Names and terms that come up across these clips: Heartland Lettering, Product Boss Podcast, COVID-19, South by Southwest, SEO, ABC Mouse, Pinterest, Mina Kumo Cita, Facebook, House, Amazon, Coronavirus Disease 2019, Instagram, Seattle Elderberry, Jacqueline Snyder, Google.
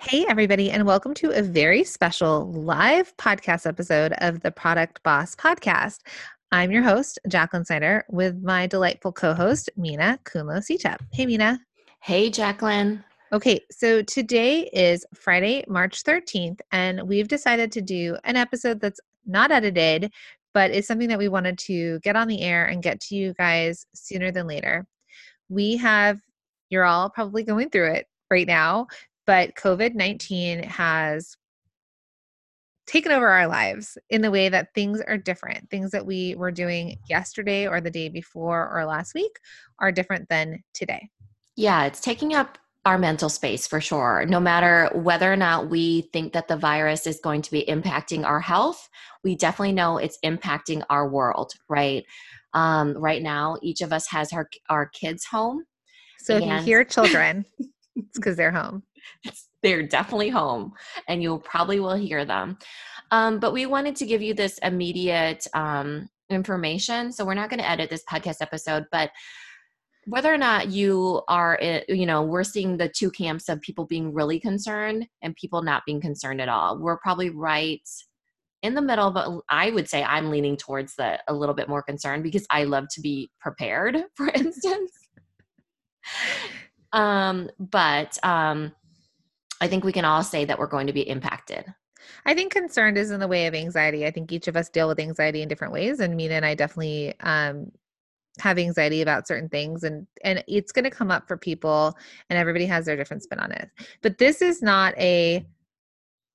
Hey, everybody, and welcome to a very special live podcast episode of the Product Boss Podcast. I'm your host, Jacqueline Snyder, with my delightful co-host, Mina Kumo Cita. Hey, Mina. Hey, Jacqueline. Okay, so today is Friday, March 13th, and we've decided to do an episode that's not edited, but is something that we wanted to get on the air and get to you guys sooner than later. You're all probably going through it right now, but COVID-19 has taken over our lives in the way that things are different. Things that we were doing yesterday or the day before or last week are different than today. Yeah, it's taking up our mental space for sure. No matter whether or not we think that the virus is going to be impacting our health, we definitely know it's impacting our world, right? Right now, each of us has our kids home. So if you hear children, it's because they're home. They're definitely home, and you probably will hear them. But we wanted to give you this immediate information. So we're not going to edit this podcast episode, but whether or not you are, we're seeing the two camps of people being really concerned and people not being concerned at all. We're probably right in the middle, but I would say I'm leaning towards a little bit more concerned because I love to be prepared, for instance. I think we can all say that we're going to be impacted. I think concerned is in the way of anxiety. I think each of us deal with anxiety in different ways. And Mina and I definitely, have anxiety about certain things, and it's going to come up for people, and everybody has their different spin on it. But this is not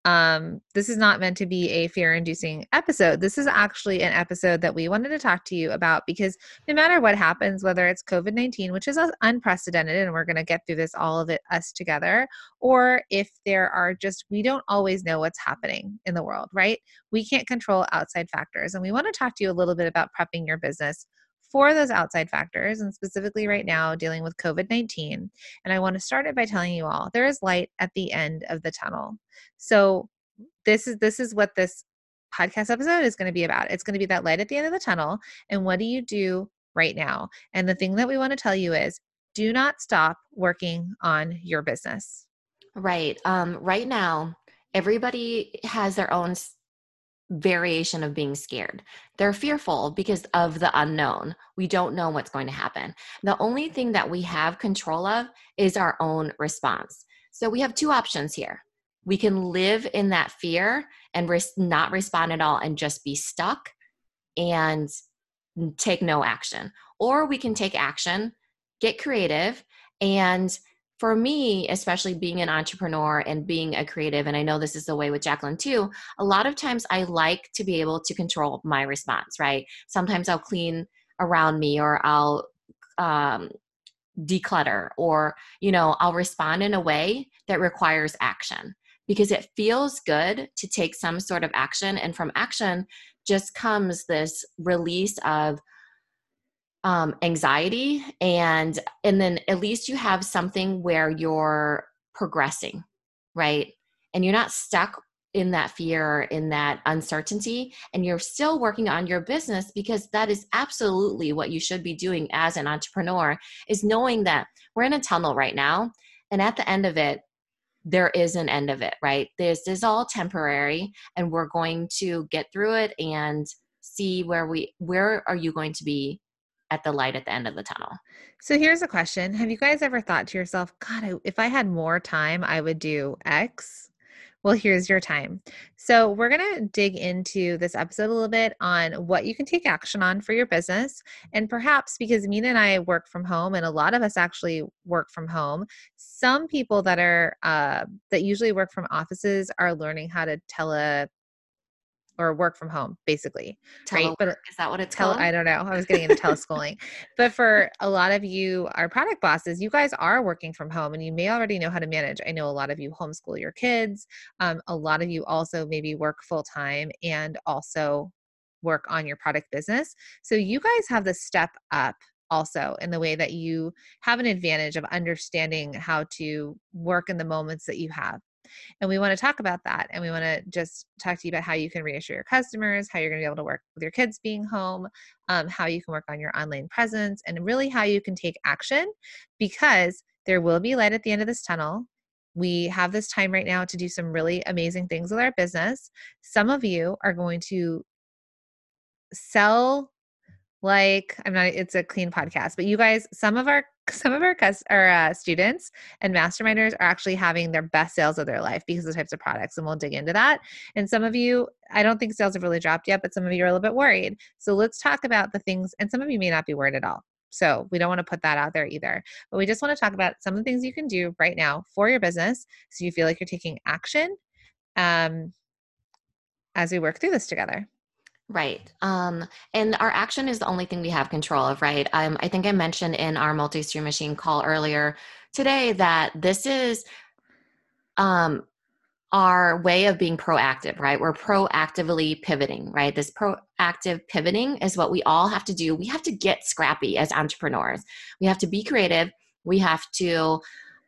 meant to be a fear-inducing episode. This is actually an episode that we wanted to talk to you about because no matter what happens, whether it's COVID-19, which is unprecedented, and we're going to get through this, all of it, us together, or if there are we don't always know what's happening in the world, right? We can't control outside factors. And we want to talk to you a little bit about prepping your business for those outside factors, and specifically right now dealing with COVID-19. And I want to start it by telling you all there is light at the end of the tunnel. So this is what this podcast episode is going to be about. It's going to be that light at the end of the tunnel. And what do you do right now? And the thing that we want to tell you is do not stop working on your business. Right. Right now, everybody has their own variation of being scared. They're fearful because of the unknown. We don't know what's going to happen. The only thing that we have control of is our own response. So we have two options here. We can live in that fear and not respond at all and just be stuck and take no action. Or we can take action, get creative, and for me, especially being an entrepreneur and being a creative, and I know this is the way with Jacqueline too, a lot of times I like to be able to control my response, right? Sometimes I'll clean around me, or I'll declutter, or, I'll respond in a way that requires action because it feels good to take some sort of action. And from action just comes this release of anxiety. And then at least you have something where you're progressing, right? And you're not stuck in that fear, in that uncertainty, and you're still working on your business, because that is absolutely what you should be doing as an entrepreneur, is knowing that we're in a tunnel right now. And at the end of it, there is an end of it, right? This is all temporary, and we're going to get through it and see where are you going to be at the light at the end of the tunnel. So here's a question. Have you guys ever thought to yourself, God, if I had more time, I would do X? Well, here's your time. So we're going to dig into this episode a little bit on what you can take action on for your business. And perhaps because Mina and I work from home, and a lot of us actually work from home, some people that are that usually work from offices are learning how to work from home, basically. Right? But is that what it's called? I don't know. I was getting into teleschooling. But for a lot of you, our product bosses, you guys are working from home, and you may already know how to manage. I know a lot of you homeschool your kids. A lot of you also maybe work full-time and also work on your product business. So you guys have the step up also in the way that you have an advantage of understanding how to work in the moments that you have. And we want to talk about that. And we want to just talk to you about how you can reassure your customers, how you're going to be able to work with your kids being home, how you can work on your online presence, and really how you can take action, because there will be light at the end of this tunnel. We have this time right now to do some really amazing things with our business. Some of you are going to sell it's a clean podcast, but you guys, some of our students and masterminders are actually having their best sales of their life because of the types of products. And we'll dig into that. And some of you, I don't think sales have really dropped yet, but some of you are a little bit worried. So let's talk about the things, and some of you may not be worried at all. So we don't want to put that out there either, but we just want to talk about some of the things you can do right now for your business. So you feel like you're taking action, as we work through this together. Right. And our action is the only thing we have control of, right? I think I mentioned in our multi-stream machine call earlier today that this is our way of being proactive, right? We're proactively pivoting, right? This proactive pivoting is what we all have to do. We have to get scrappy as entrepreneurs. We have to be creative. We have to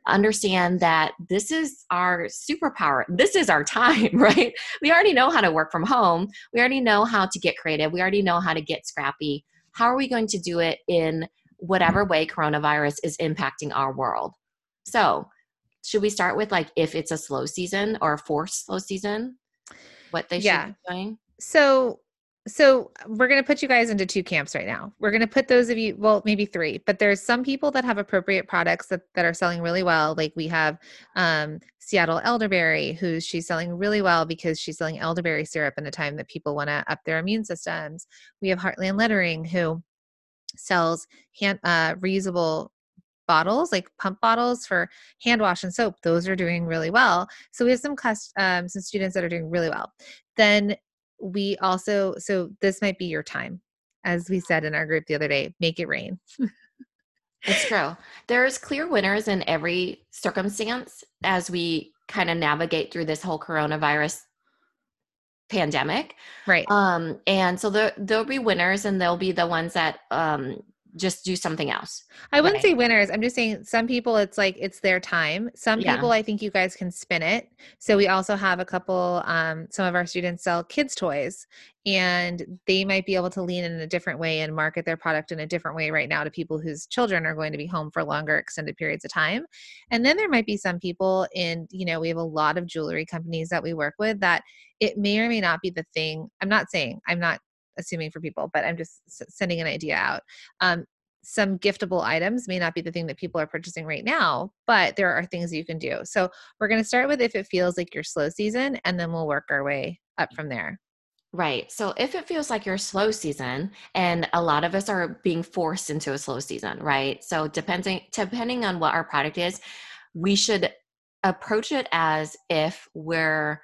understand that this is our superpower. This is our time, right? We already know how to work from home. We already know how to get creative. We already know how to get scrappy. How are we going to do it in whatever way coronavirus is impacting our world? So should we start with if it's a slow season or a forced slow season, what they should be doing? So we're going to put you guys into two camps right now. We're going to put those of you, well, maybe three, but there's some people that have appropriate products that are selling really well. Like we have Seattle Elderberry, she's selling really well because she's selling elderberry syrup in a time that people want to up their immune systems. We have Heartland Lettering, who sells reusable bottles, like pump bottles for hand wash and soap. Those are doing really well. So we have some students that are doing really well. Then we also, so this might be your time, as we said in our group the other day, make it rain. It's true. There's clear winners in every circumstance as we kind of navigate through this whole coronavirus pandemic. Right. And so there'll be winners, and there'll be the ones that, just do something else. I wouldn't say winners. I'm just saying some people, it's like, it's their time. Some people, I think you guys can spin it. So we also have a couple, some of our students sell kids toys, and they might be able to lean in a different way and market their product in a different way right now to people whose children are going to be home for longer extended periods of time. And then there might be some people we have a lot of jewelry companies that we work with that it may or may not be the thing. I'm not assuming for people, but I'm just sending an idea out. Some giftable items may not be the thing that people are purchasing right now, but there are things you can do. So we're going to start with if it feels like your slow season, and then we'll work our way up from there. Right. So if it feels like your slow season, and a lot of us are being forced into a slow season, right? So depending on what our product is, we should approach it as if we're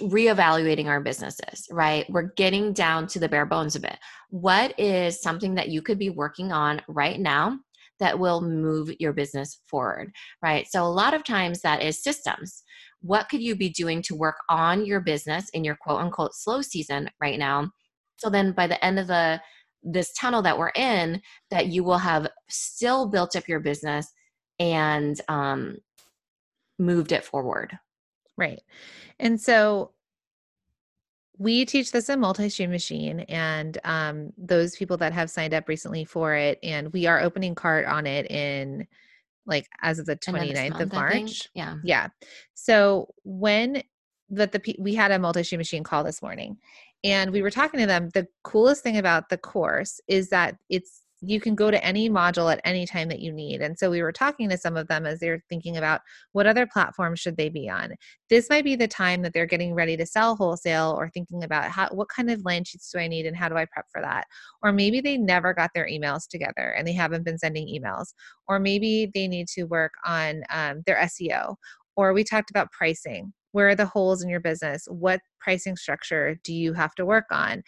reevaluating our businesses, right? We're getting down to the bare bones of it. What is something that you could be working on right now that will move your business forward, right? So a lot of times that is systems. What could you be doing to work on your business in your quote unquote slow season right now? So then by the end of this tunnel that we're in, that you will have still built up your business and moved it forward. Right. And so we teach this in multi-stream machine, and those people that have signed up recently for it, and we are opening cart on it in as of the 29th month, of March. Yeah. Yeah. So we had a multi-stream machine call this morning, and we were talking to them. The coolest thing about the course is that you can go to any module at any time that you need. And so we were talking to some of them as they're thinking about what other platforms should they be on. This might be the time that they're getting ready to sell wholesale, or thinking about what kind of line sheets do I need and how do I prep for that? Or maybe they never got their emails together and they haven't been sending emails, or maybe they need to work on their SEO, or we talked about pricing. Where are the holes in your business? What pricing structure do you have to work on?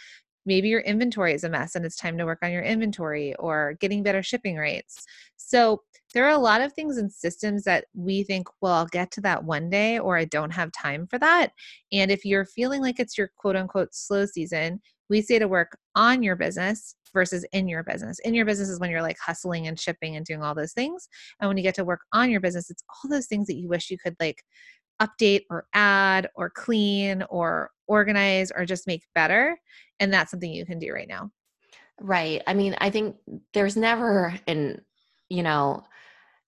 Maybe your inventory is a mess and it's time to work on your inventory, or getting better shipping rates. So there are a lot of things and systems that we think, well, I'll get to that one day, or I don't have time for that. And if you're feeling like it's your quote unquote slow season, we say to work on your business versus in your business. In your business is when you're hustling and shipping and doing all those things. And when you get to work on your business, it's all those things that you wish you could update or add or clean or organize or just make better. And that's something you can do right now. Right. I mean, I think there's never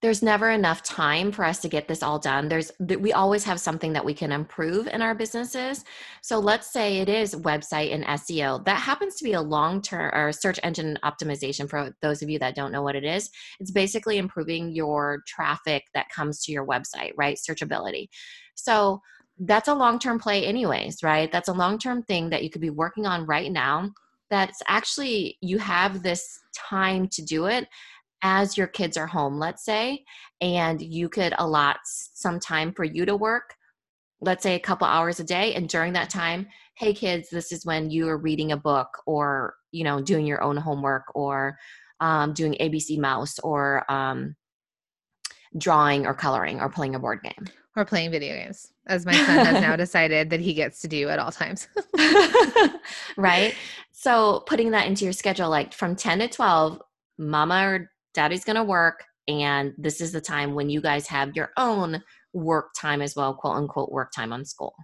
there's never enough time for us to get this all done. We always have something that we can improve in our businesses. So let's say it is website and SEO. That happens to be a long-term, or search engine optimization, for those of you that don't know what it is. It's basically improving your traffic that comes to your website, right? Searchability. So that's a long-term play anyways, right? That's a long-term thing that you could be working on right now. That's actually, you have this time to do it as your kids are home, let's say, and you could allot some time for you to work, let's say a couple hours a day. And during that time, hey kids, this is when you are reading a book, or, you know, doing your own homework, or doing ABC Mouse, or drawing or coloring, or playing a board game. Or playing video games, as my son has now decided that he gets to do at all times. Right? So putting that into your schedule, like from 10 to 12, mama or daddy's going to work. And this is the time when you guys have your own work time as well, quote unquote, work time on school.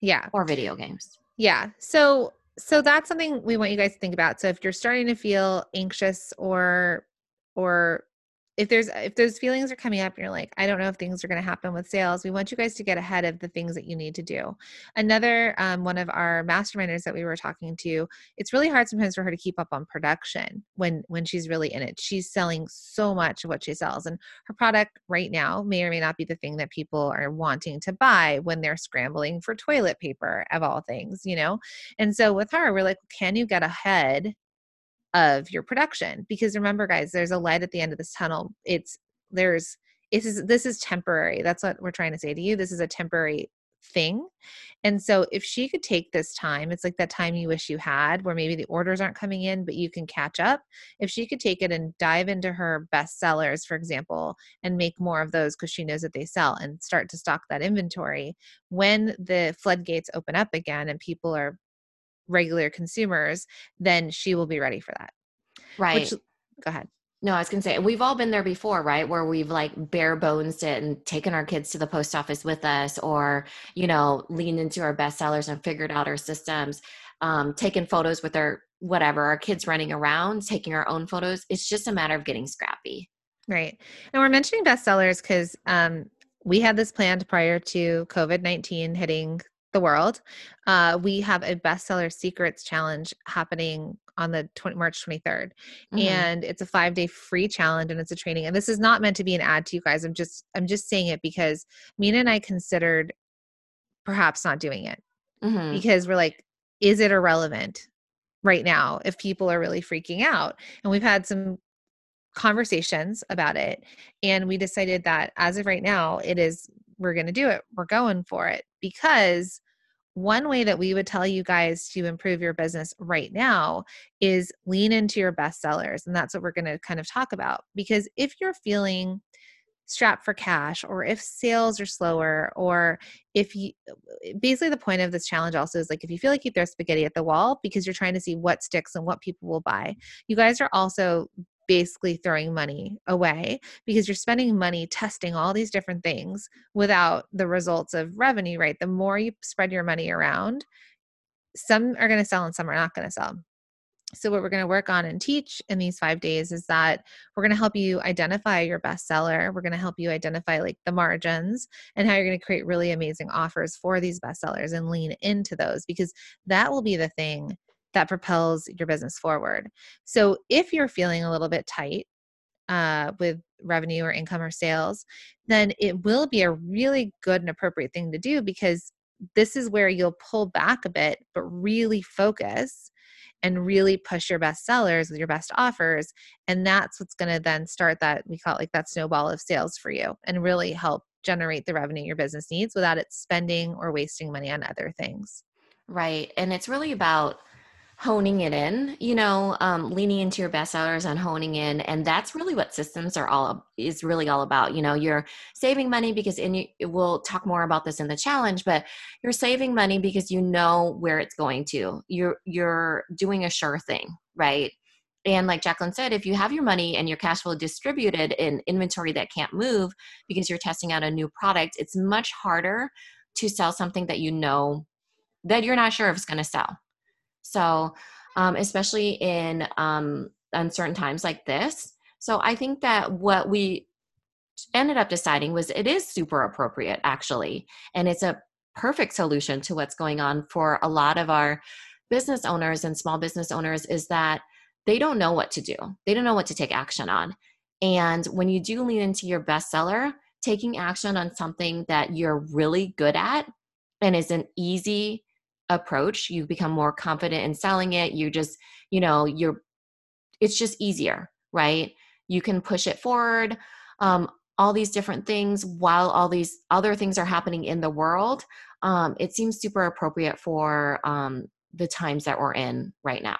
Yeah. Or video games. Yeah. So that's something we want you guys to think about. So if you're starting to feel anxious, or if those feelings are coming up and you're like, I don't know if things are going to happen with sales, we want you guys to get ahead of the things that you need to do. Another one of our masterminders that we were talking to, it's really hard sometimes for her to keep up on production when she's really in it. She's selling so much of what she sells, and her product right now may or may not be the thing that people are wanting to buy when they're scrambling for toilet paper, of all things, you know? And so with her, we're like, can you get ahead of your production? Because remember guys, there's a light at the end of this tunnel. This is temporary. That's what we're trying to say to you. This is a temporary thing. And so if she could take this time, it's like that time you wish you had where maybe the orders aren't coming in, but you can catch up. If she could take it and dive into her best sellers, for example, and make more of those because she knows that they sell, and start to stock that inventory when the floodgates open up again and people are regular consumers, then she will be ready for that. Right. Go ahead. No, I was going to say, we've all been there before, right? Where we've like bare bones it and taken our kids to the post office with us, or, you know, leaned into our best sellers and figured out our systems, taken photos with our kids running around, taking our own photos. It's just a matter of getting scrappy. Right. And we're mentioning best sellers because we had this planned prior to COVID-19 hitting the world. We have a bestseller secrets challenge happening on the March 23rd. Mm-hmm. And it's a 5-day free challenge, and it's a training. And this is not meant to be an ad to you guys. I'm just saying it because Mina and I considered perhaps not doing it, mm-hmm. because we're like, is it irrelevant right now if people are really freaking out? And we've had some conversations about it, and we decided that as of right now, we're going to do it. We're going for it. Because one way that we would tell you guys to improve your business right now is lean into your best sellers. And that's what we're going to kind of talk about. Because if you're feeling strapped for cash, or if sales are slower, or if you, basically the point of this challenge also is like, if you feel like you throw spaghetti at the wall because you're trying to see what sticks and what people will buy, you guys are also basically throwing money away because you're spending money testing all these different things without the results of revenue, right? The more you spread your money around, some are going to sell and some are not going to sell. So what we're going to work on and teach in these 5 days is that we're going to help you identify your best seller. We're going to help you identify like the margins and how you're going to create really amazing offers for these best sellers and lean into those, because that will be the thing that propels your business forward. So if you're feeling a little bit tight with revenue or income or sales, then it will be a really good and appropriate thing to do, because this is where you'll pull back a bit, but really focus and really push your best sellers with your best offers. And that's what's going to then start that, we call it like that snowball of sales for you, and really help generate the revenue your business needs without it spending or wasting money on other things. Right. And it's really about honing it in, you know, leaning into your best sellers and honing in. And that's really what systems is really all about. You know, you're saving money because we'll talk more about this in the challenge, but you're saving money because you know where it's going to. You're doing a sure thing, right? And like Jacqueline said, if you have your money and your cash flow distributed in inventory that can't move because you're testing out a new product, it's much harder to sell something that you know that you're not sure if it's going to sell. So, especially in uncertain times like this. So I think that what we ended up deciding was it is super appropriate, actually. And it's a perfect solution to what's going on for a lot of our business owners and small business owners is that they don't know what to do. They don't know what to take action on. And when you do lean into your bestseller, taking action on something that you're really good at and is an easy approach, you become more confident in selling it. You just, it's just easier, right? You can push it forward, all these different things while all these other things are happening in the world. It seems super appropriate for the times that we're in right now.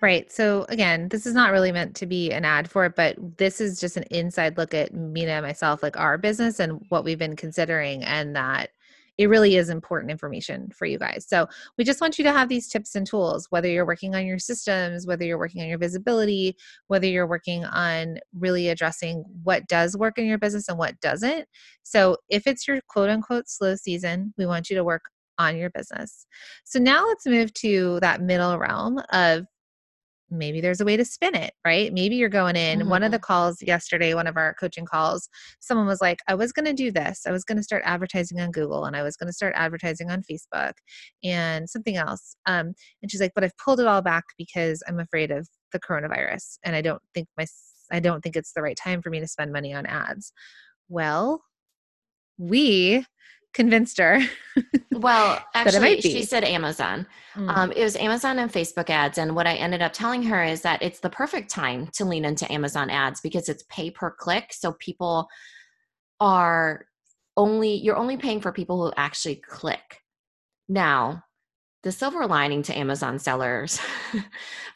Right. So again, this is not really meant to be an ad for it, but this is just an inside look at Mina and myself, like our business and what we've been considering, and that it really is important information for you guys. So we just want you to have these tips and tools, whether you're working on your systems, whether you're working on your visibility, whether you're working on really addressing what does work in your business and what doesn't. So if it's your quote unquote slow season, we want you to work on your business. So now let's move to that middle realm of maybe there's a way to spin it, right? Maybe you're going in. Mm-hmm. One of the calls yesterday, one of our coaching calls, someone was like, I was going to do this. I was going to start advertising on Google, and I was going to start advertising on Facebook and something else. And she's like, but I've pulled it all back because I'm afraid of the coronavirus. And I don't think it's the right time for me to spend money on ads. Well, we convinced her. Well, actually, she said Amazon. It was Amazon and Facebook ads. And what I ended up telling her is that it's the perfect time to lean into Amazon ads because it's pay per click. So people are you're only paying for people who actually click. Now, the silver lining to Amazon sellers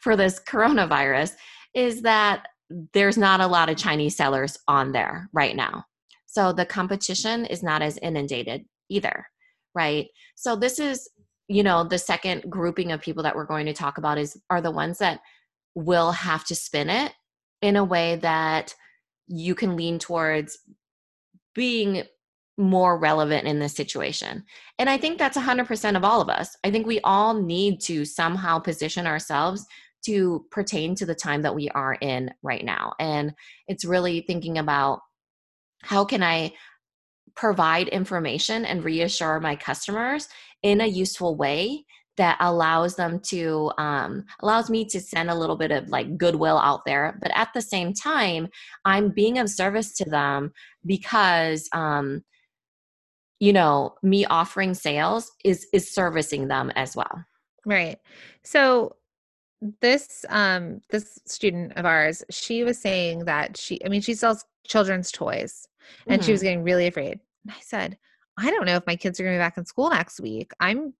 for this coronavirus is that there's not a lot of Chinese sellers on there right now. So the competition is not as inundated either, right? So this is, the second grouping of people that we're going to talk about are the ones that will have to spin it in a way that you can lean towards being more relevant in this situation. And I think that's 100% of all of us. I think we all need to somehow position ourselves to pertain to the time that we are in right now. And it's really thinking about, how can I provide information and reassure my customers in a useful way that allows me to send a little bit of like goodwill out there. But at the same time, I'm being of service to them because, me offering sales is servicing them as well. Right. So this student of ours, she was saying that she sells children's toys, and she was getting really afraid. And I said, I don't know if my kids are going to be back in school next week. I'm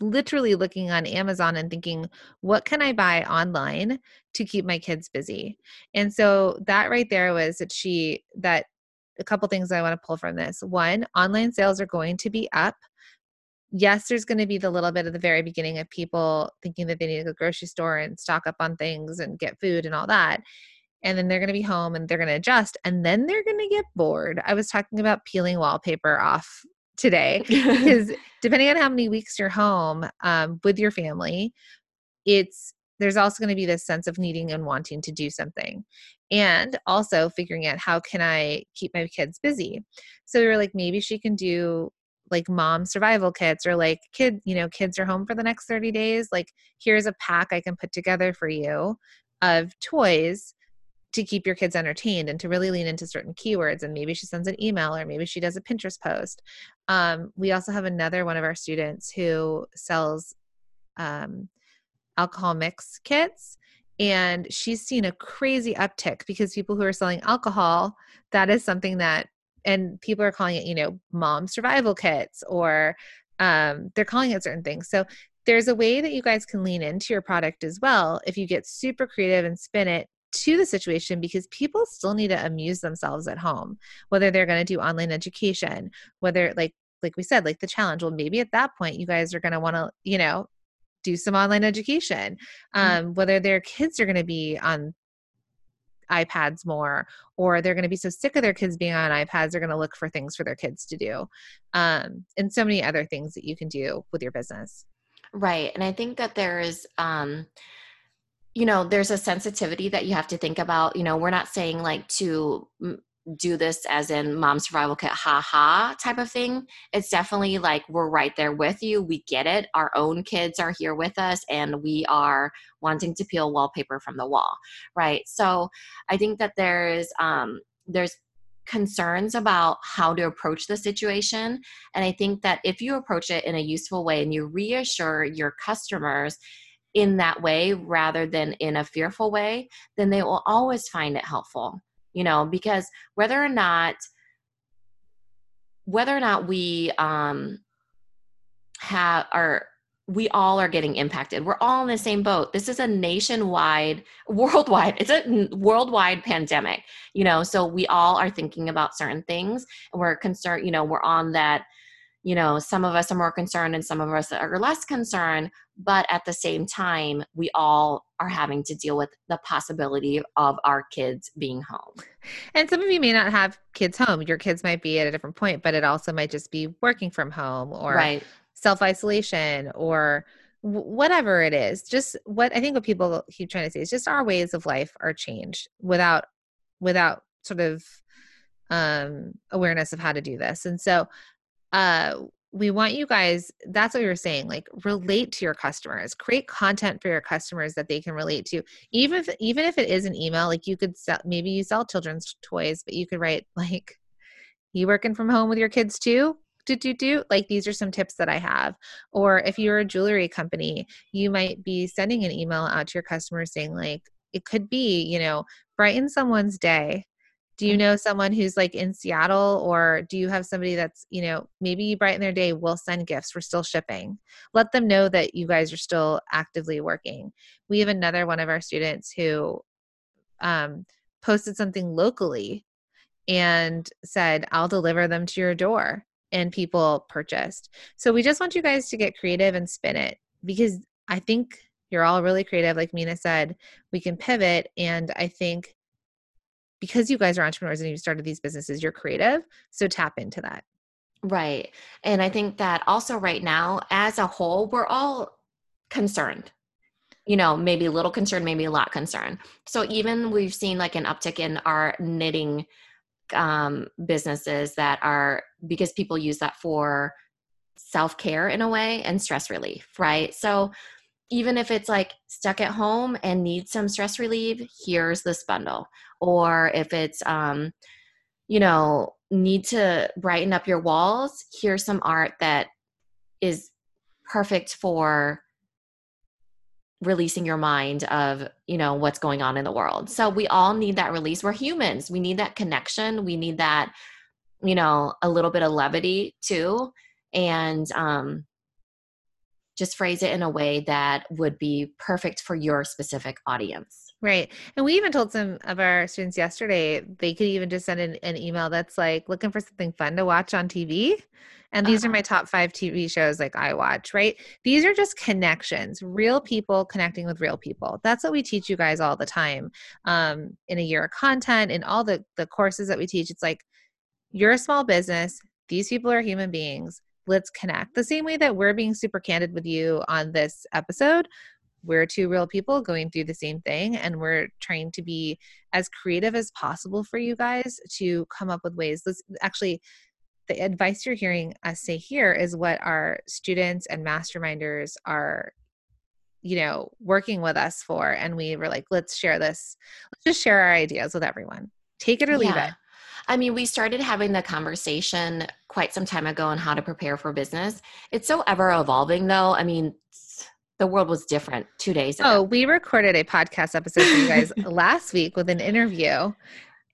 literally looking on Amazon and thinking, what can I buy online to keep my kids busy? And so that right there was that a couple things I want to pull from this. One, online sales are going to be up. Yes, there's going to be the little bit at the very beginning of people thinking that they need to go to the grocery store and stock up on things and get food and all that. And then they're going to be home and they're going to adjust, and then they're going to get bored. I was talking about peeling wallpaper off today because depending on how many weeks you're home with your family, there's also going to be this sense of needing and wanting to do something, and also figuring out how can I keep my kids busy. So we were like, maybe she can do like mom survival kits, or like kids are home for the next 30 days. Like, here's a pack I can put together for you of toys to keep your kids entertained, and to really lean into certain keywords. And maybe she sends an email, or maybe she does a Pinterest post. We also have another one of our students who sells alcohol mix kits, and she's seen a crazy uptick because people who are selling alcohol, that is something that, and people are calling it, mom survival kits, or they're calling it certain things. So there's a way that you guys can lean into your product as well if you get super creative and spin it to the situation, because people still need to amuse themselves at home, whether they're going to do online education, whether like we said, like the challenge. Well, maybe at that point you guys are going to want to, do some online education, whether their kids are going to be on iPads more, or they're going to be so sick of their kids being on iPads, they're going to look for things for their kids to do. And so many other things that you can do with your business. Right. And I think that there is, there's a sensitivity that you have to think about. We're not saying like to do this as in mom survival kit, haha type of thing. It's definitely like, we're right there with you. We get it. Our own kids are here with us and we are wanting to peel wallpaper from the wall. Right. So I think that there's concerns about how to approach the situation. And I think that if you approach it in a useful way and you reassure your customers in that way, rather than in a fearful way, then they will always find it helpful. You know, because whether or not we we all are getting impacted. We're all in the same boat. This is a worldwide pandemic, you know, so we all are thinking about certain things and we're concerned, you know, we're on that, you know, some of us are more concerned and some of us are less concerned, but at the same time, we all are having to deal with the possibility of our kids being home. And some of you may not have kids home. Your kids might be at a different point, but it also might just be working from home or right. self-isolation or whatever it is. Just what people keep trying to say is just our ways of life are changed without sort of awareness of how to do this. And so we want you guys, that's what you were saying, like relate to your customers, create content for your customers that they can relate to. Even if it is an email, like you could sell, maybe you sell children's toys, but you could write like, you working from home with your kids too? Like these are some tips that I have. Or if you're a jewelry company, you might be sending an email out to your customers saying like, it could be, you know, brighten someone's day. Do you know someone who's like in Seattle, or do you have somebody that's, you know, maybe you brighten their day, we'll send gifts. We're still shipping. Let them know that you guys are still actively working. We have another one of our students who posted something locally and said, I'll deliver them to your door, and people purchased. So we just want you guys to get creative and spin it, because I think you're all really creative. Like Mina said, we can pivot. And I think because you guys are entrepreneurs and you started these businesses, you're creative. So tap into that. Right. And I think that also right now, as a whole, we're all concerned, you know, maybe a little concerned, maybe a lot concerned. So even we've seen like an uptick in our knitting businesses that are, because people use that for self-care in a way and stress relief. Right. So even if it's like stuck at home and need some stress relief, here's this bundle. Or if it's, you know, need to brighten up your walls, here's some art that is perfect for releasing your mind of, you know, what's going on in the world. So we all need that release. We're humans. We need that connection. We need that, you know, a little bit of levity too. And, just phrase it in a way that would be perfect for your specific audience. Right. And we even told some of our students yesterday, they could even just send an email that's like, looking for something fun to watch on TV. And these are my top 5 TV shows like I watch, right? These are just connections, real people connecting with real people. That's what we teach you guys all the time. In a year of content and all the courses that we teach, it's like, you're a small business. These people are human beings. Let's connect. The same way that we're being super candid with you on this episode, we're two real people going through the same thing, and we're trying to be as creative as possible for you guys to come up with ways. The advice you're hearing us say here is what our students and masterminders are, you know, working with us for. And we were like, let's share this. Let's just share our ideas with everyone. Take it or leave it. I mean, we started having the conversation quite some time ago on how to prepare for business. It's so ever evolving though. I mean, the world was different 2 days ago. Oh, we recorded a podcast episode for you guys last week with an interview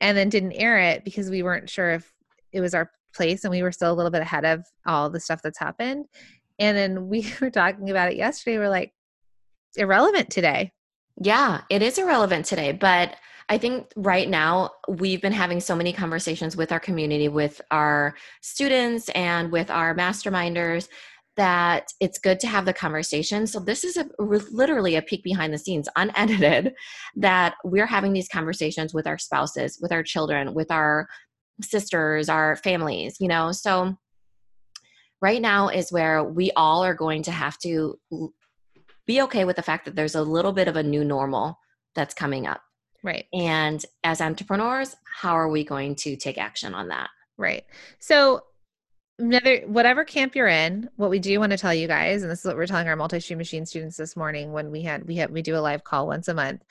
and then didn't air it because we weren't sure if it was our place, and we were still a little bit ahead of all the stuff that's happened. And then we were talking about it yesterday. We're like, it's irrelevant today. Yeah, it is irrelevant today, but I think right now we've been having so many conversations with our community, with our students and with our masterminders, that it's good to have the conversation. So this is literally a peek behind the scenes, unedited, that we're having these conversations with our spouses, with our children, with our sisters, our families, you know. So right now is where we all are going to have to be okay with the fact that there's a little bit of a new normal that's coming up. Right. And as entrepreneurs, how are we going to take action on that? Right. So whatever camp you're in, what we do want to tell you guys, and this is what we're telling our multi-stream machine students this morning when we do a live call once a month,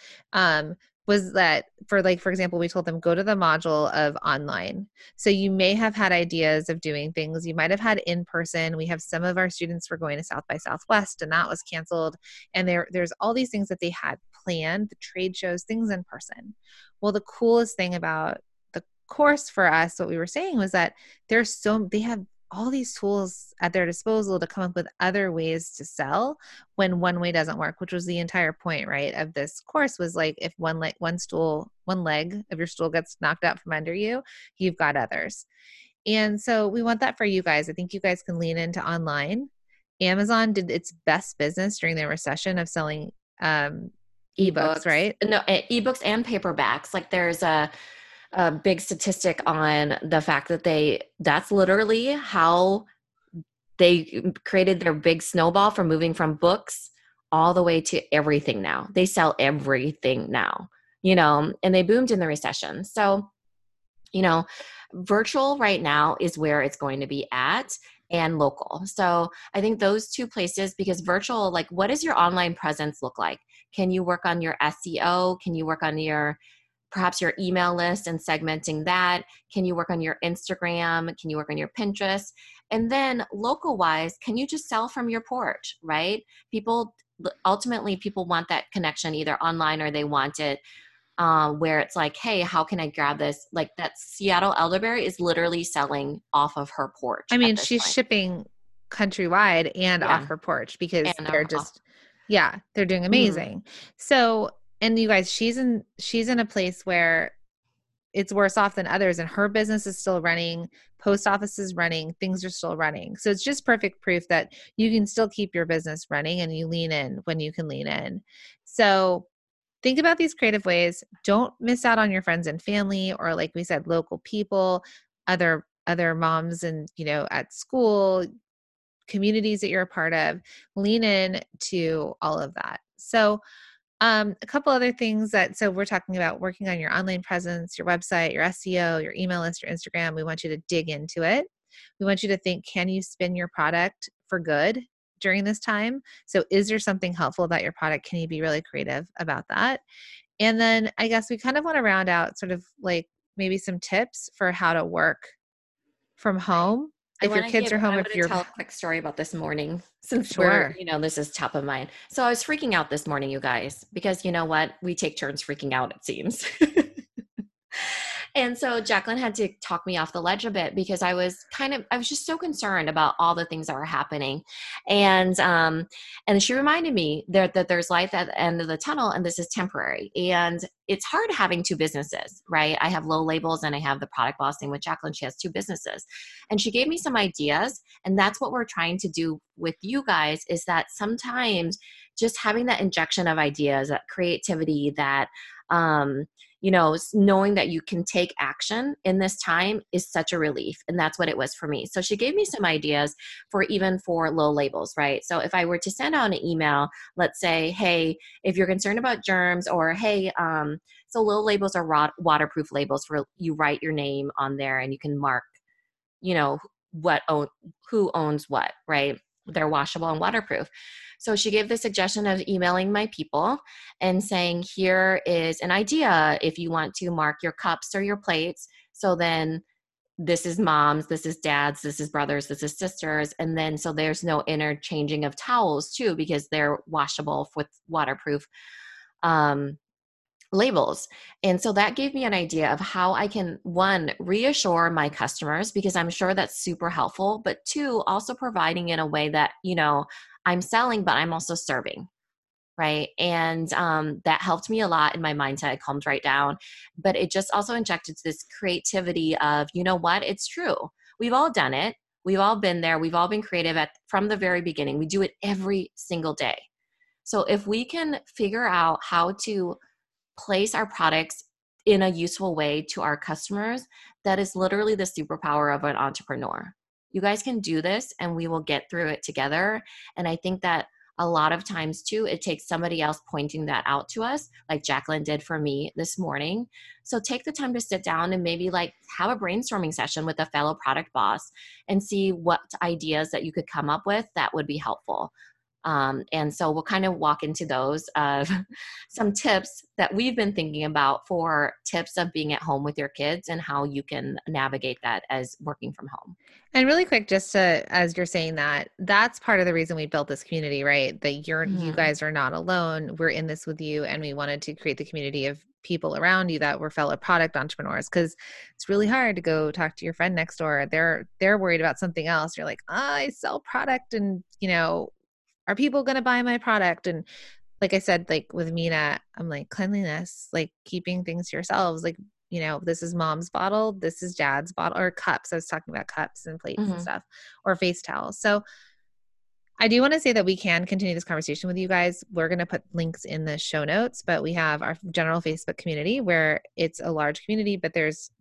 was that for example, we told them go to the module of online. So you may have had ideas of doing things. You might have had in person. We have some of our students were going to South by Southwest and that was canceled. And there's all these things that they had planned, the trade shows, things in person. Well, the coolest thing about the course for us, what we were saying was that they have all these tools at their disposal to come up with other ways to sell when one way doesn't work, which was the entire point, right, of this course was like if one leg of your stool gets knocked out from under you, you've got others. And so we want that for you guys. I think you guys can lean into online. Amazon did its best business during the recession of selling ebooks, right? No, ebooks and paperbacks. Like there's a big statistic on the fact that that's literally how they created their big snowball from moving from books all the way to everything now. They sell everything now, and they boomed in the recession. So, virtual right now is where it's going to be at and local. So I think those two places, because virtual, like what does your online presence look like? Can you work on your SEO? Can you work on perhaps your email list and segmenting that? Can you work on your Instagram? Can you work on your Pinterest? And then local wise, can you just sell from your porch, right? Ultimately people want that connection either online or they want it where it's like, hey, how can I grab this? Like that Seattle Elderberry is literally selling off of her porch. I mean, she's shipping countrywide and off her porch because they're doing amazing. Mm-hmm. So, and you guys, she's in a place where it's worse off than others and her business is still running, post office is running, things are still running. So it's just perfect proof that you can still keep your business running and you lean in when you can lean in. So think about these creative ways. Don't miss out on your friends and family or like we said, local people, other moms and, at school, communities that you're a part of. Lean in to all of that. So a couple other things so we're talking about working on your online presence, your website, your SEO, your email list, your Instagram. We want you to dig into it. We want you to think, can you spin your product for good during this time? So is there something helpful about your product? Can you be really creative about that? And then I guess we kind of want to round out sort of like maybe some tips for how to work from home. If your kids are home, I'm going to tell a quick story about this morning since this is top of mind. So I was freaking out this morning, you guys, because you know what? We take turns freaking out, it seems. And so Jacqueline had to talk me off the ledge a bit because I was just so concerned about all the things that were happening. And she reminded me that there's light at the end of the tunnel and this is temporary. And it's hard having two businesses, right? I have Low Labels and I have the Product Boss thing with Jacqueline. She has two businesses and she gave me some ideas. And that's what we're trying to do with you guys is that sometimes just having that injection of ideas, that creativity, that, knowing that you can take action in this time is such a relief. And that's what it was for me. So she gave me some ideas for Low Labels, right? So if I were to send out an email, let's say, hey, if you're concerned about germs or hey, so Low Labels are waterproof labels for you write your name on there and you can mark, who owns what, right? They're washable and waterproof. So she gave the suggestion of emailing my people and saying, here is an idea if you want to mark your cups or your plates. So then this is mom's, this is dad's, this is brother's, this is sister's. And then so there's no interchanging of towels too because they're washable with waterproof labels. And so that gave me an idea of how I can, one, reassure my customers because I'm sure that's super helpful, but two, also providing in a way that, I'm selling, but I'm also serving. Right. And that helped me a lot in my mindset. I calmed right down, but it just also injected this creativity of, you know what? It's true. We've all done it. We've all been there. We've all been creative from the very beginning. We do it every single day. So if we can figure out how to place our products in a useful way to our customers, that is literally the superpower of an entrepreneur. You guys can do this and we will get through it together. And I think that a lot of times too, it takes somebody else pointing that out to us, like Jacqueline did for me this morning. So take the time to sit down and maybe like have a brainstorming session with a fellow product boss and see what ideas that you could come up with that would be helpful. And so we'll kind of walk into those of some tips that we've been thinking about for tips of being at home with your kids and how you can navigate that as working from home. And really quick, just to, as you're saying that, that's part of the reason we built this community, right? That you guys are not alone. We're in this with you. And we wanted to create the community of people around you that were fellow product entrepreneurs, because it's really hard to go talk to your friend next door. They're worried about something else. You're like, I sell product and, are people going to buy my product? And like I said, like with Mina, I'm like cleanliness, like keeping things to yourselves. Like, this is mom's bottle. This is dad's bottle or cups. I was talking about cups and plates and stuff, or face towels. So I do want to say that we can continue this conversation with you guys. We're going to put links in the show notes, but we have our general Facebook community where it's a large community, but there's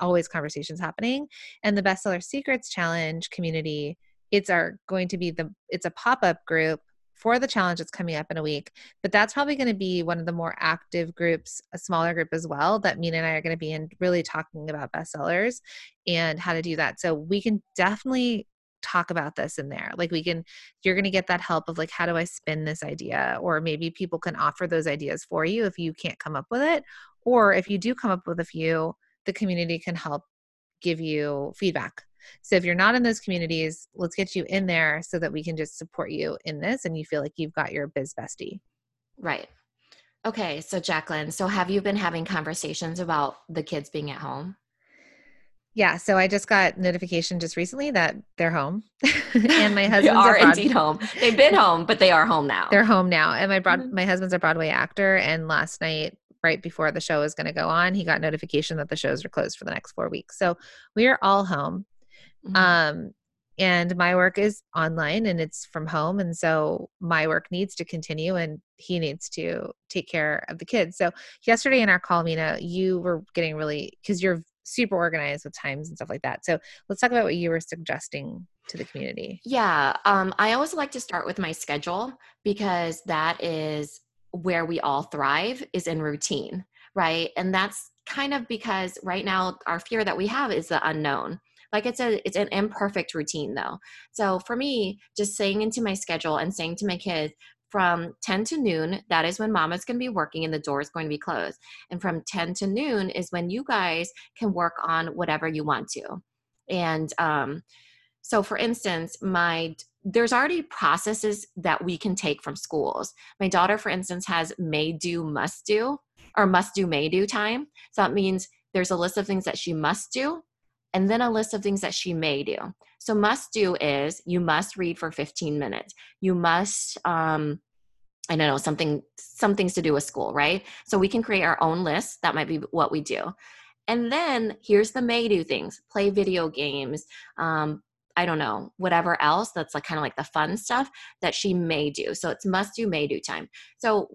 always conversations happening. And the Bestseller Secrets Challenge community, it's a pop-up group for the challenge that's coming up in a week, but that's probably going to be one of the more active groups, a smaller group as well, that Mina and I are going to be in, really talking about bestsellers and how to do that. So we can definitely talk about this in there. Like you're going to get that help of like, how do I spin this idea? Or maybe people can offer those ideas for you if you can't come up with it. Or if you do come up with a few, the community can help give you feedback. So if you're not in those communities, let's get you in there so that we can just support you in this and you feel like you've got your biz bestie. Right. Okay. So Jacqueline, have you been having conversations about the kids being at home? Yeah. So I just got notification just recently that they're home and my husband's indeed home. They've been home, but they are home now. They're home now. And my husband's a Broadway actor. And last night, right before the show is going to go on, he got notification that the shows are closed for the next 4 weeks. So we are all home. And my work is online and it's from home. And so my work needs to continue and he needs to take care of the kids. So yesterday in our call, Mina, you were getting because you're super organized with times and stuff like that. So let's talk about what you were suggesting to the community. Yeah. I always like to start with my schedule because that is where we all thrive, is in routine, right? And that's kind of because right now our fear that we have is the unknown. Like it's an imperfect routine though. So for me, just saying into my schedule and saying to my kids from 10 to noon, that is when mama's going to be working and the door is going to be closed. And from 10 to noon is when you guys can work on whatever you want to. And, so for instance, there's already processes that we can take from schools. My daughter, for instance, has may do, must do, or must do, may do time. So that means there's a list of things that she must do, and then a list of things that she may do. So must do is you must read for 15 minutes. You must, some things to do with school, right? So we can create our own list. That might be what we do. And then here's the may do things: play video games, whatever else that's like kind of like the fun stuff that she may do. So it's must do, may do time. So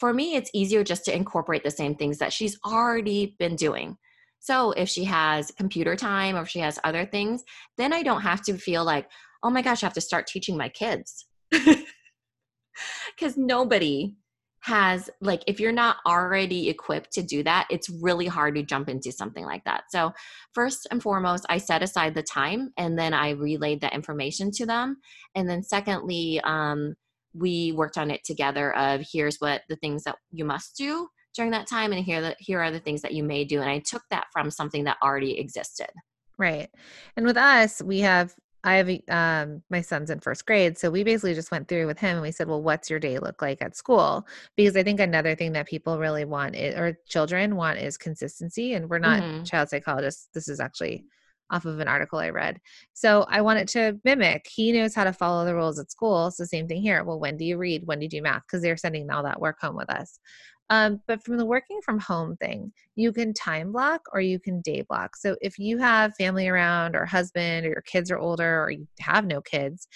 for me, it's easier just to incorporate the same things that she's already been doing. So if she has computer time or if she has other things, then I don't have to feel like, oh my gosh, I have to start teaching my kids. Because nobody has, like, if you're not already equipped to do that, it's really hard to jump into something like that. So first and foremost, I set aside the time and then I relayed that information to them. And then secondly, we worked on it together of here's what the things that you must do during that time, and here are the things that you may do. And I took that from something that already existed. Right. And with us, my son's in first grade. So we basically just went through with him and we said, well, what's your day look like at school? Because I think another thing that people really want children want is consistency. And we're not child psychologists. This is actually off of an article I read. So I want it to mimic. He knows how to follow the rules at school. So same thing here. Well, when do you read? When do you do math? Because they're sending all that work home with us. But from the working from home thing, you can time block or you can day block. So if you have family around or husband or your kids are older or you have no kids,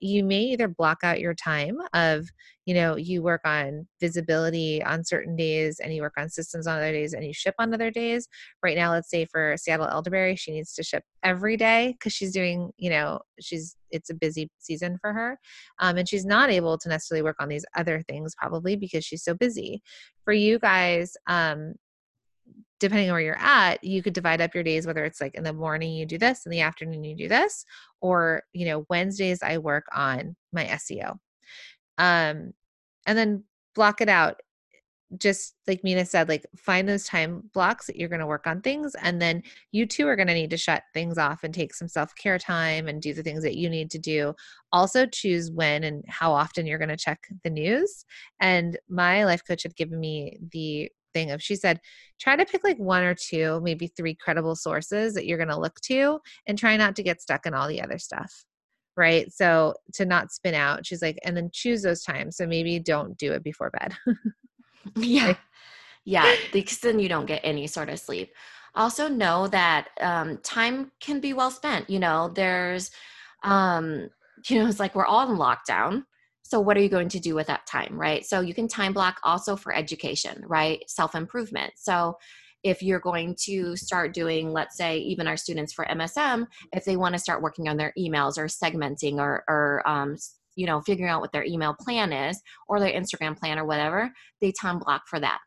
you may either block out your time of you know, you work on visibility on certain days and you work on systems on other days and you ship on other days. Right now, let's say for Seattle Elderberry, she needs to ship every day because she's doing, you know, it's a busy season for her. And she's not able to necessarily work on these other things probably because she's so busy. For you guys, depending on where you're at, you could divide up your days, whether it's like in the morning you do this, in the afternoon you do this, or, you know, Wednesdays I work on my SEO. And then block it out. Just like Mina said, like find those time blocks that you're going to work on things. And then you too are going to need to shut things off and take some self-care time and do the things that you need to do. Also choose when and how often you're going to check the news. And my life coach had given me the thing of, she said, try to pick like one or two, maybe three credible sources that you're going to look to and try not to get stuck in all the other stuff. Right? So to not spin out, she's like, and then choose those times. So maybe don't do it before bed. Yeah. Like, yeah. Because then you don't get any sort of sleep. Also know that, time can be well spent. You know, there's, you know, it's like, we're all in lockdown. So what are you going to do with that time? Right? So you can time block also for education, right? Self-improvement. So if you're going to start doing, let's say, even our students for MSM, if they want to start working on their emails or segmenting or you know, figuring out what their email plan is or their Instagram plan or whatever, they time block for that.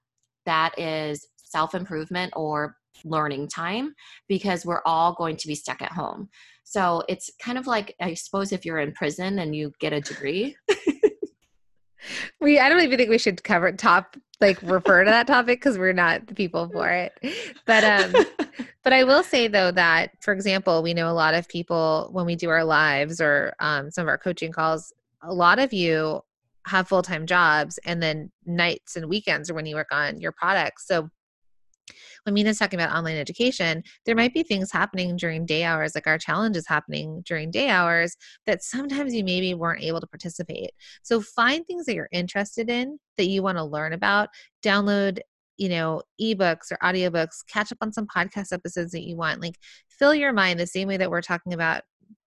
That is self-improvement or learning time because we're all going to be stuck at home. So it's kind of like, I suppose, if you're in prison and you get a degree. I don't even think we should cover top, like refer to that topic because we're not the people for it. But I will say though that, for example, we know a lot of people when we do our lives or some of our coaching calls, a lot of you have full-time jobs and then nights and weekends are when you work on your products. So when Mina's talking about online education, there might be things happening during day hours, like our challenge is happening during day hours that sometimes you maybe weren't able to participate. So find things that you're interested in that you want to learn about, download, you know, ebooks or audiobooks, catch up on some podcast episodes that you want, like fill your mind the same way that we're talking about,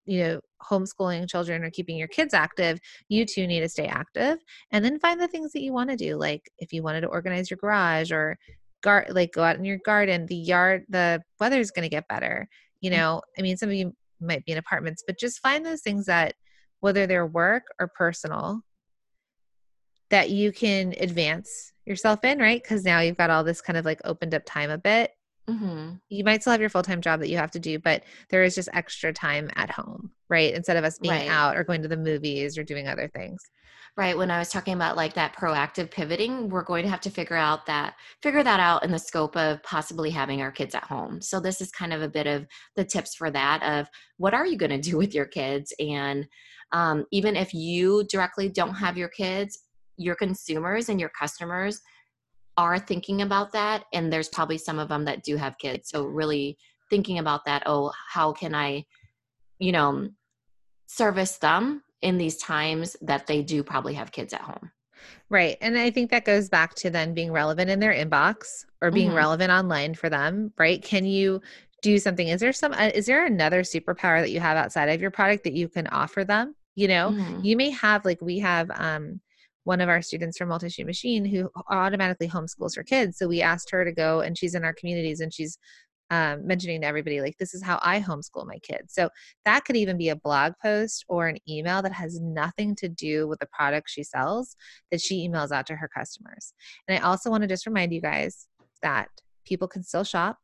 you know, homeschooling children or keeping your kids active, you too need to stay active and then find the things that you want to do. Like if you wanted to organize your garage or go out in your garden, the yard, the weather's going to get better. You know, I mean, some of you might be in apartments, but just find those things that whether they're work or personal that you can advance yourself in, right? Because now you've got all this kind of like opened up time a bit. Mm-hmm. You might still have your full-time job that you have to do, but there is just extra time at home, right? Instead of us being out or going to the movies or doing other things. Right. When I was talking about like that proactive pivoting, we're going to have to figure that out in the scope of possibly having our kids at home. So this is kind of a bit of the tips for that of what are you going to do with your kids? And even if you directly don't have your kids, your consumers and your customers are thinking about that. And there's probably some of them that do have kids. So really thinking about that, how can I, you know, service them in these times that they do probably have kids at home. Right. And I think that goes back to then being relevant in their inbox or being relevant online for them, right? Can you do something? Is there another superpower that you have outside of your product that you can offer them? You know, you may have, like we have, one of our students from Multishade Machine who automatically homeschools her kids. So we asked her to go and she's in our communities and she's mentioning to everybody, like, this is how I homeschool my kids. So that could even be a blog post or an email that has nothing to do with the product she sells that she emails out to her customers. And I also want to just remind you guys that people can still shop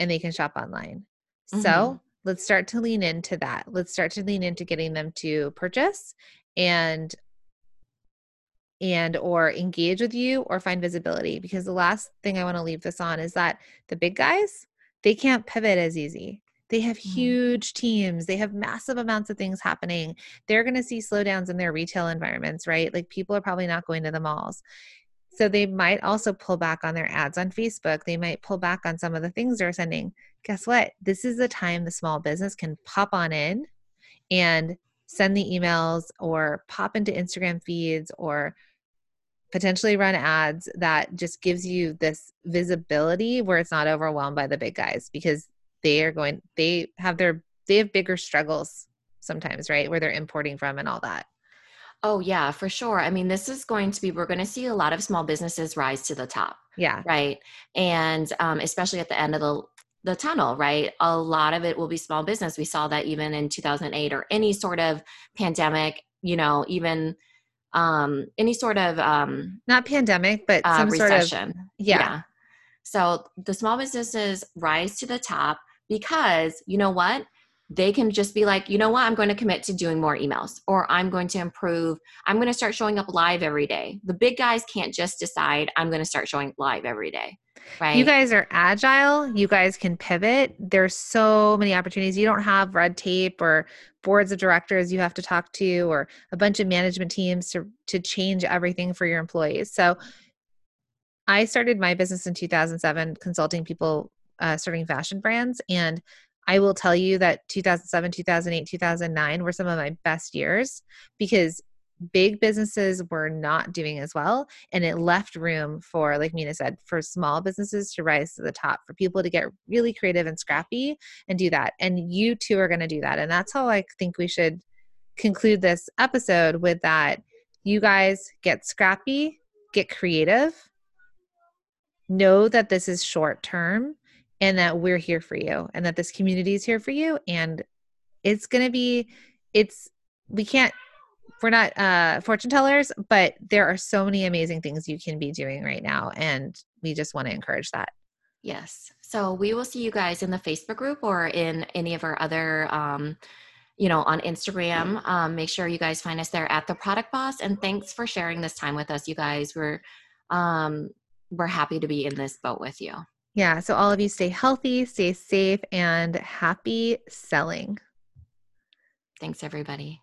and they can shop online. Mm-hmm. So let's start to lean into that. Let's start to lean into getting them to purchase and or engage with you or find visibility, because the last thing I want to leave this on is that the big guys, they can't pivot as easy. They have huge teams. They have massive amounts of things happening. They're going to see slowdowns in their retail environments, right? Like people are probably not going to the malls. So they might also pull back on their ads on Facebook. They might pull back on some of the things they're sending. Guess what? This is the time the small business can pop on in and send the emails or pop into Instagram feeds or potentially run ads that just gives you this visibility where it's not overwhelmed by the big guys, because they have bigger struggles sometimes, right? Where they're importing from and all that. Oh yeah, for sure. I mean, this is going to be, we're going to see a lot of small businesses rise to the top. Yeah. Right. And especially at the end of the tunnel, right? A lot of it will be small business. We saw that even in 2008 or any sort of pandemic, you know, even any sort of not pandemic, but some recession. Sort of, yeah. So the small businesses rise to the top because you know what? They can just be like, you know what? I'm going to commit to doing more emails, or I'm going to improve. I'm going to start showing up live every day. The big guys can't just decide I'm going to start showing live every day, right? You guys are agile. You guys can pivot. There's so many opportunities. You don't have red tape or boards of directors you have to talk to, or a bunch of management teams to change everything for your employees. So I started my business in 2007, consulting people, starting fashion brands. And I will tell you that 2007, 2008, 2009 were some of my best years because big businesses were not doing as well. And it left room for, like Mina said, for small businesses to rise to the top, for people to get really creative and scrappy and do that. And you two are going to do that. And that's how I think we should conclude this episode, with that. You guys get scrappy, get creative, know that this is short term, and that we're here for you, and that this community is here for you. And it's going to be, we're not fortune tellers, but there are so many amazing things you can be doing right now. And we just want to encourage that. Yes. So we will see you guys in the Facebook group or in any of our other, on Instagram. Make sure you guys find us there at The Product Boss. And thanks for sharing this time with us. You guys, we're happy to be in this boat with you. Yeah. So all of you stay healthy, stay safe, and happy selling. Thanks, everybody.